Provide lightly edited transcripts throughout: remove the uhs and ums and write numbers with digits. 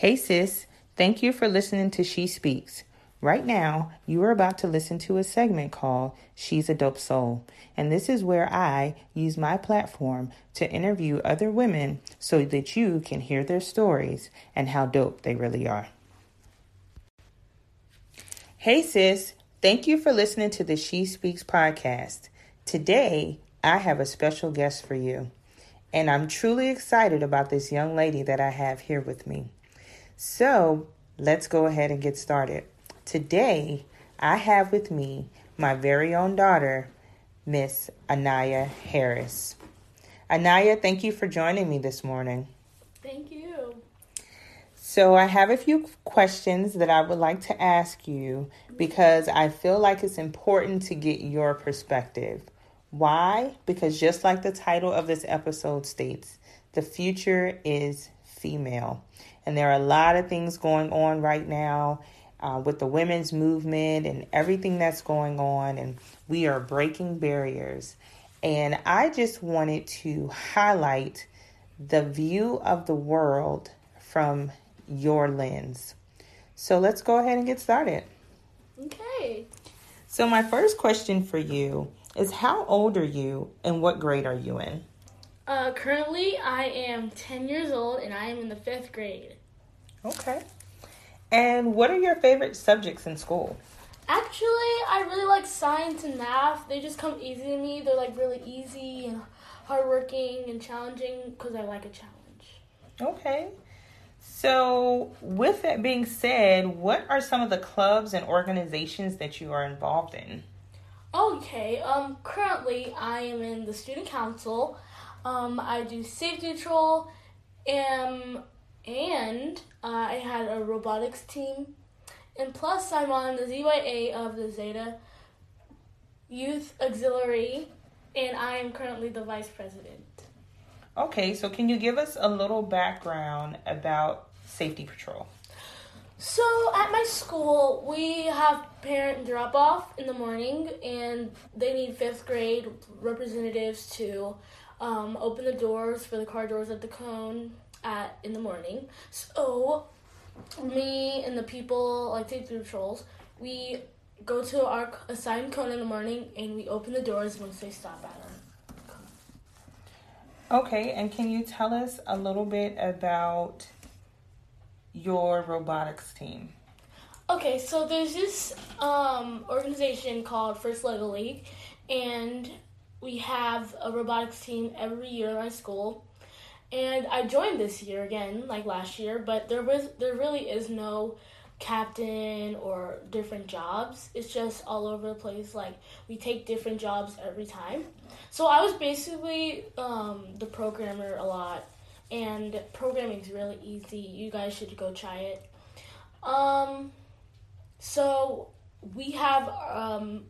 Hey sis, thank you for listening to She Speaks. Right now, you are about to listen to a segment called She's a Dope Soul, and this is where I use my platform to interview other women so that you can hear their stories and how dope they really are. Hey sis, thank you for listening to the She Speaks podcast. Today, I have a special guest for you, and I'm truly excited about this young lady that I have here with me. So, let's go ahead and get started. Today, I have with me my very own daughter, Miss Anaya Harris. Anaya, thank you for joining me this morning. Thank you. So I have a few questions that I would like to ask you because I feel like it's important to get your perspective. Why? Because just like the title of this episode states, the future is female. And there are a lot of things going on right now. With the women's movement and everything that's going on, and we are breaking barriers. And I just wanted to highlight the view of the world from your lens. So let's go ahead and get started. Okay. So my first question for you is, how old are you and what grade are you in? Currently, I am 10 years old and I am in the 5th grade. Okay. And what are your favorite subjects in school? Actually, I really like science and math. They just come easy to me. They're like really easy and hardworking and challenging because I like a challenge. Okay. So with that being said, what are some of the clubs and organizations that you are involved in? Okay. Currently, I am in the student council. I do safety patrol and I had a robotics team. And plus, I'm on the ZYA of the Zeta Youth Auxiliary, and I am currently the vice president. Okay, so can you give us a little background about safety patrol? So, at my school, we have parent drop-off in the morning, and they need 5th grade representatives to open the doors for the car doors at the cone. In the morning. So me and the people, like safety patrols, we go to our assigned cone in the morning and we open the doors once they stop at our cone. Okay, and can you tell us a little bit about your robotics team? Okay, so there's this organization called FIRST LEGO League, and we have a robotics team every year in my school. And I joined this year again, like last year, but there really is no captain or different jobs. It's just all over the place. Like, we take different jobs every time. So I was basically the programmer a lot, and programming's really easy. You guys should go try it. So we have a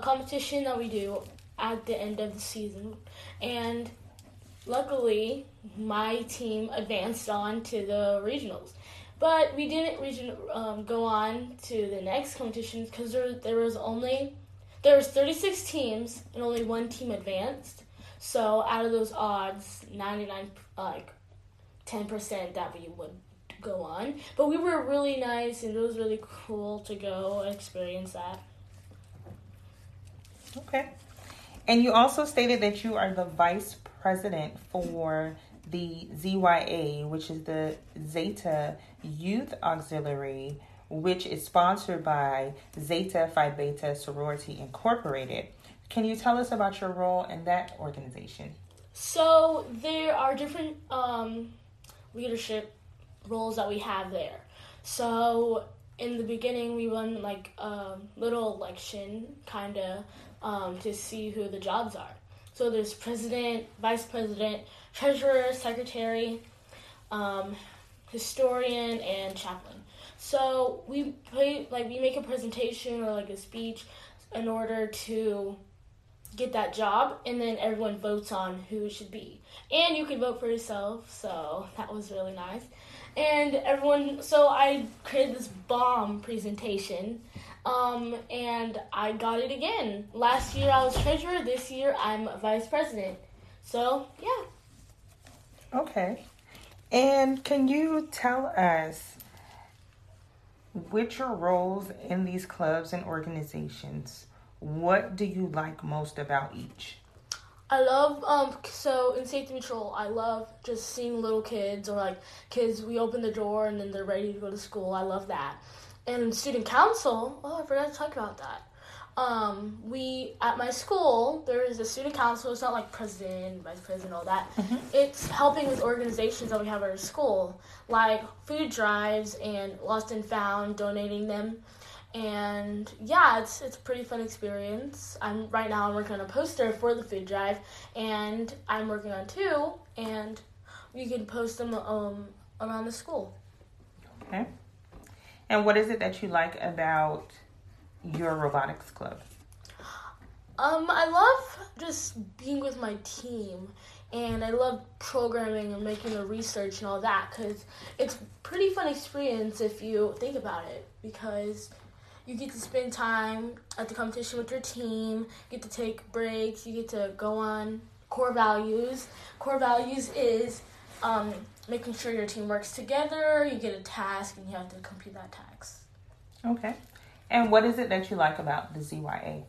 competition that we do at the end of the season, and luckily, my team advanced on to the regionals, but we didn't go on to the next competition because there was 36 teams and only one team advanced. So out of those odds, 10% that we would go on. But we were really nice, and it was really cool to go and experience that. Okay, and you also stated that you are the vice president for the ZYA, which is the Zeta Youth Auxiliary, which is sponsored by Zeta Phi Beta Sorority Incorporated. Can you tell us about your role in that organization? So there are different leadership roles that we have there. So in the beginning, we run like a little election kind of to see who the jobs are. So there's president, vice president, treasurer, secretary, historian, and chaplain. So we make a presentation or like a speech in order to get that job, and then everyone votes on who it should be. And you can vote for yourself, so that was really nice. And everyone, so I created this bomb presentation. And I got it again. Last year I was treasurer, this year I'm vice president. So, yeah. Okay. And can you tell us with your roles in these clubs and organizations, what do you like most about each? I love, so in Safety Patrol, I love just seeing little kids or like kids, we open the door and then they're ready to go to school. I love that. And in Student Council, oh, I forgot to talk about that. We, at my school, there is a student council. It's not like president, vice president, all that. Mm-hmm. It's helping with organizations that we have at our school, like food drives and lost and found, donating them. And yeah, it's a pretty fun experience. Right now I'm working on a poster for the food drive, and I'm working on two, and we can post them around the school. Okay. And what is it that you like about your robotics club? I love just being with my team, and I love programming and making the research and all that, because it's pretty fun experience if you think about it, because you get to spend time at the competition with your team, you get to take breaks, you get to go on core values. Core values is making sure your team works together, you get a task, and you have to complete that task. Okay. And what is it that you like about the ZYA?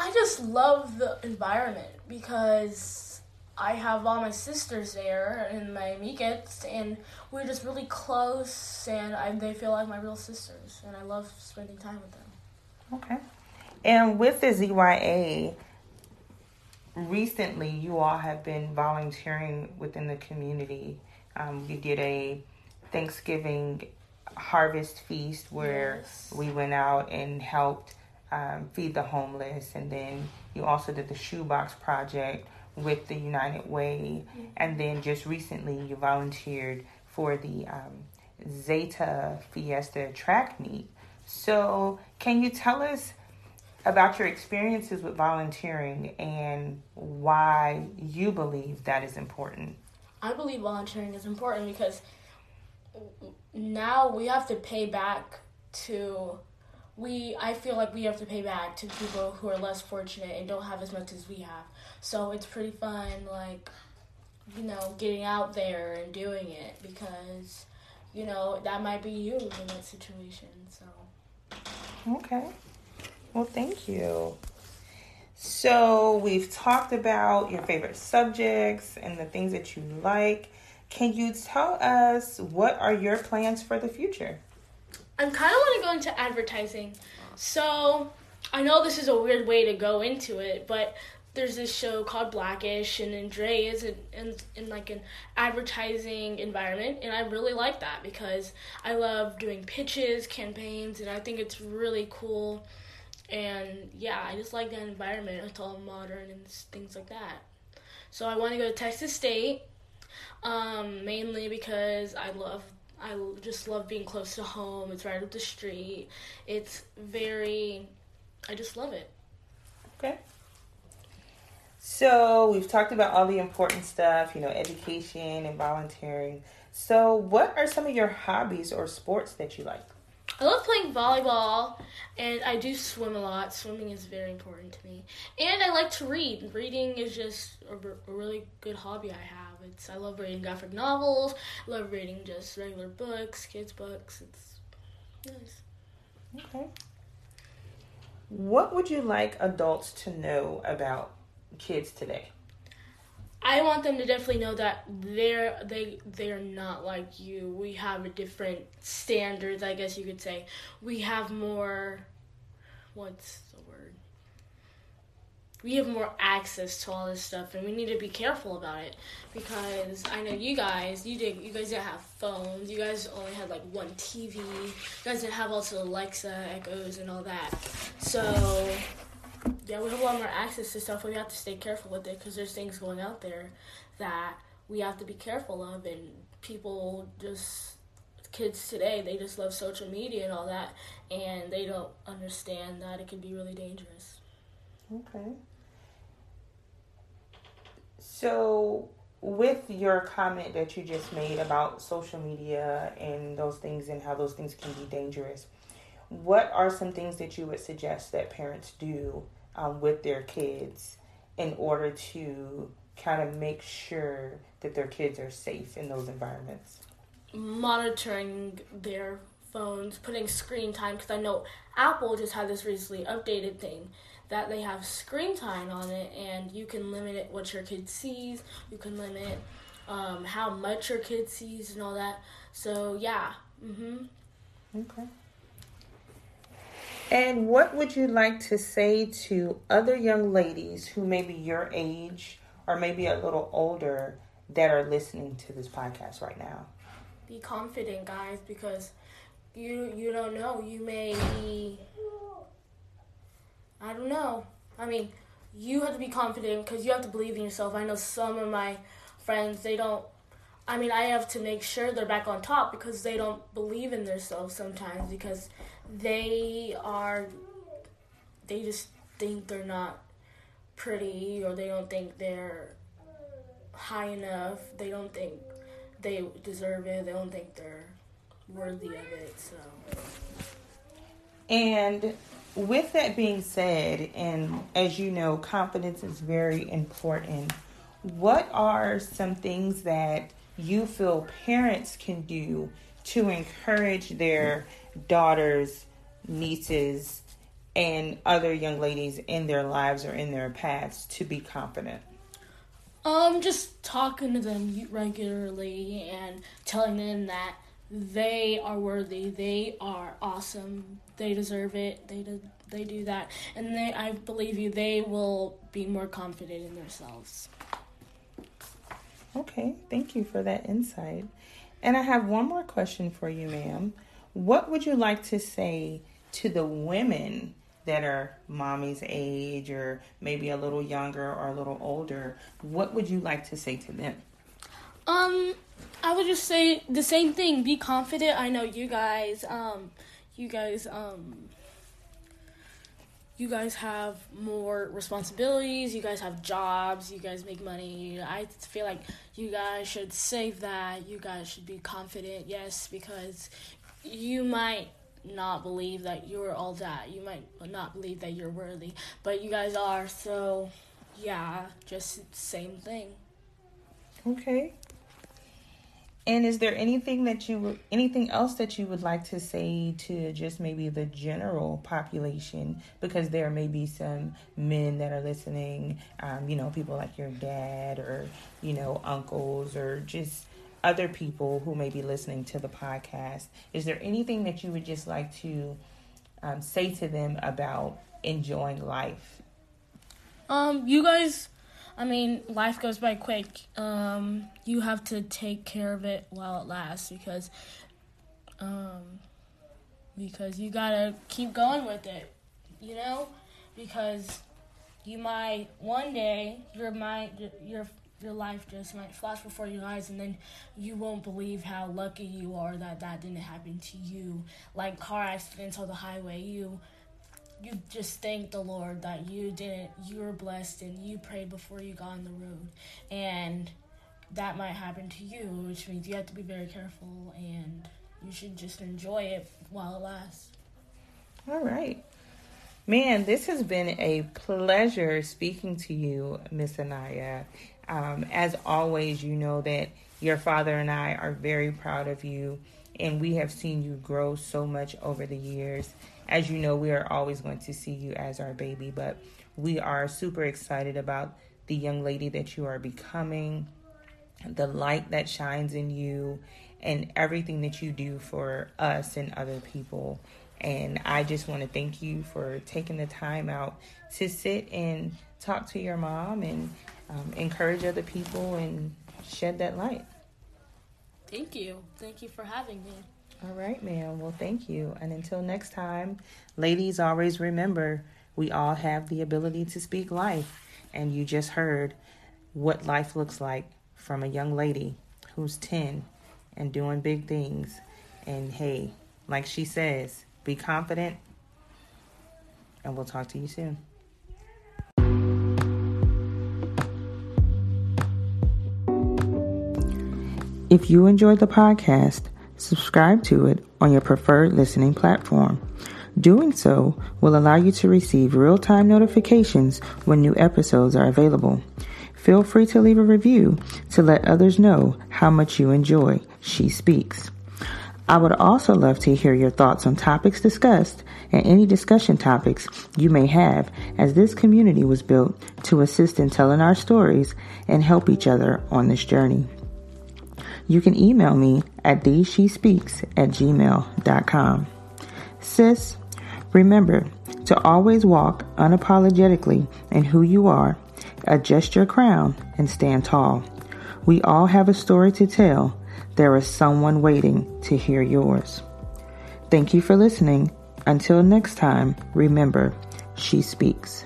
I just love the environment because I have all my sisters there and my amigas, and we're just really close, and they feel like my real sisters, and I love spending time with them. Okay. And with the ZYA, recently you all have been volunteering within the community. You did a Thanksgiving harvest feast where we went out and helped feed the homeless, and then you also did the shoebox project with the United Way, and then just recently you volunteered for the Zeta Fiesta track meet. So can you tell us about your experiences with volunteering and why you believe that is important? I believe volunteering is important because now we have to pay back to I feel like we have to pay back to people who are less fortunate and don't have as much as we have. So it's pretty fun, like, you know, getting out there and doing it because, you know, that might be you in that situation. So okay. Well, thank you. So we've talked about your favorite subjects and the things that you like. Can you tell us what are your plans for the future? I kind of want to go into advertising. So I know this is a weird way to go into it, but there's this show called Blackish, and Andre is in like an advertising environment, and I really like that because I love doing pitches, campaigns, and I think it's really cool. And yeah, I just like that environment. It's all modern and things like that. So I want to go to Texas State. Mainly because I just love being close to home. It's right up the street. I just love it. Okay. So we've talked about all the important stuff, you know, education and volunteering. So what are some of your hobbies or sports that you like? I love playing volleyball, and I do swim a lot. Swimming is very important to me. And I like to read. Reading is just a really good hobby I have. I love reading graphic novels. I love reading just regular books, kids' books. It's nice. Okay. What would you like adults to know about kids today? I want them to definitely know that they're not like you. We have a different standards, I guess you could say. We have more, we have more access to all this stuff, and we need to be careful about it because I know you guys didn't have phones. You guys only had like one TV. You guys didn't have also Alexa, Echoes, and all that. So yeah, we have a lot more access to stuff. We have to stay careful with it because there's things going out there that we have to be careful of. And kids today, they just love social media and all that, and they don't understand that it can be really dangerous. Okay. So with your comment that you just made about social media and those things and how those things can be dangerous, what are some things that you would suggest that parents do with their kids in order to kind of make sure that their kids are safe in those environments? Monitoring their phones, putting screen time, because I know Apple just had this recently updated thing that they have screen time on it, and you can limit it what your kid sees, you can limit how much your kid sees and all that. So, yeah. Mm-hmm. Okay. And what would you like to say to other young ladies who may be your age or maybe a little older that are listening to this podcast right now? Be confident, guys, because you don't know. You may be, I don't know. I mean, you have to be confident because you have to believe in yourself. I know some of my friends, they don't, I mean, I have to make sure they're back on top because they don't believe in themselves sometimes because they just think they're not pretty, or they don't think they're high enough. They don't think they deserve it. They don't think they're worthy of it. So, and with that being said, and as you know, confidence is very important. What are some things that you feel parents can do to encourage their daughters, nieces, and other young ladies in their lives or in their paths to be confident? Just talking to them regularly and telling them that they are worthy, they are awesome, they deserve it, they do that, and I believe you, they will be more confident in themselves. Okay, thank you for that insight. And I have one more question for you, ma'am. What would you like to say to the women that are mommy's age or maybe a little younger or a little older? What would you like to say to them? I would just say the same thing. Be confident. I know you guys have more responsibilities, you guys have jobs, you guys make money. I feel like you guys should save that. You guys should be confident, yes, because you might not believe that you're all that. You might not believe that you're worthy, but you guys are, so yeah, just same thing. Okay. And is there anything else that you would like to say to just maybe the general population? Because there may be some men that are listening, people like your dad or, uncles or just other people who may be listening to the podcast. Is there anything that you would just like to say to them about enjoying life? You guys... I mean, life goes by quick. You have to take care of it while it lasts because you gotta keep going with it, because you might one day your life just might flash before your eyes, and then you won't believe how lucky you are that didn't happen to you. Like car accidents on the highway, You just thank the Lord that you were blessed and you prayed before you got on the road. And that might happen to you, which means you have to be very careful and you should just enjoy it while it lasts. All right. Man, this has been a pleasure speaking to you, Miss Anaya. As always, you know that your father and I are very proud of you, and we have seen you grow so much over the years. As you know, we are always going to see you as our baby, but we are super excited about the young lady that you are becoming, the light that shines in you, and everything that you do for us and other people. And I just want to thank you for taking the time out to sit and talk to your mom and encourage other people and shed that light. Thank you. Thank you for having me. All right, ma'am. Well, thank you. And until next time, ladies, always remember, we all have the ability to speak life. And you just heard what life looks like from a young lady who's 10 and doing big things. And hey, like she says, be confident. And we'll talk to you soon. If you enjoyed the podcast, subscribe to it on your preferred listening platform. Doing so will allow you to receive real-time notifications when new episodes are available. Feel free to leave a review to let others know how much you enjoy She Speaks. I would also love to hear your thoughts on topics discussed and any discussion topics you may have, as this community was built to assist in telling our stories and help each other on this journey. You can email me at thesespeaks@gmail.com. Sis, remember to always walk unapologetically in who you are, adjust your crown, and stand tall. We all have a story to tell. There is someone waiting to hear yours. Thank you for listening. Until next time, remember, She Speaks.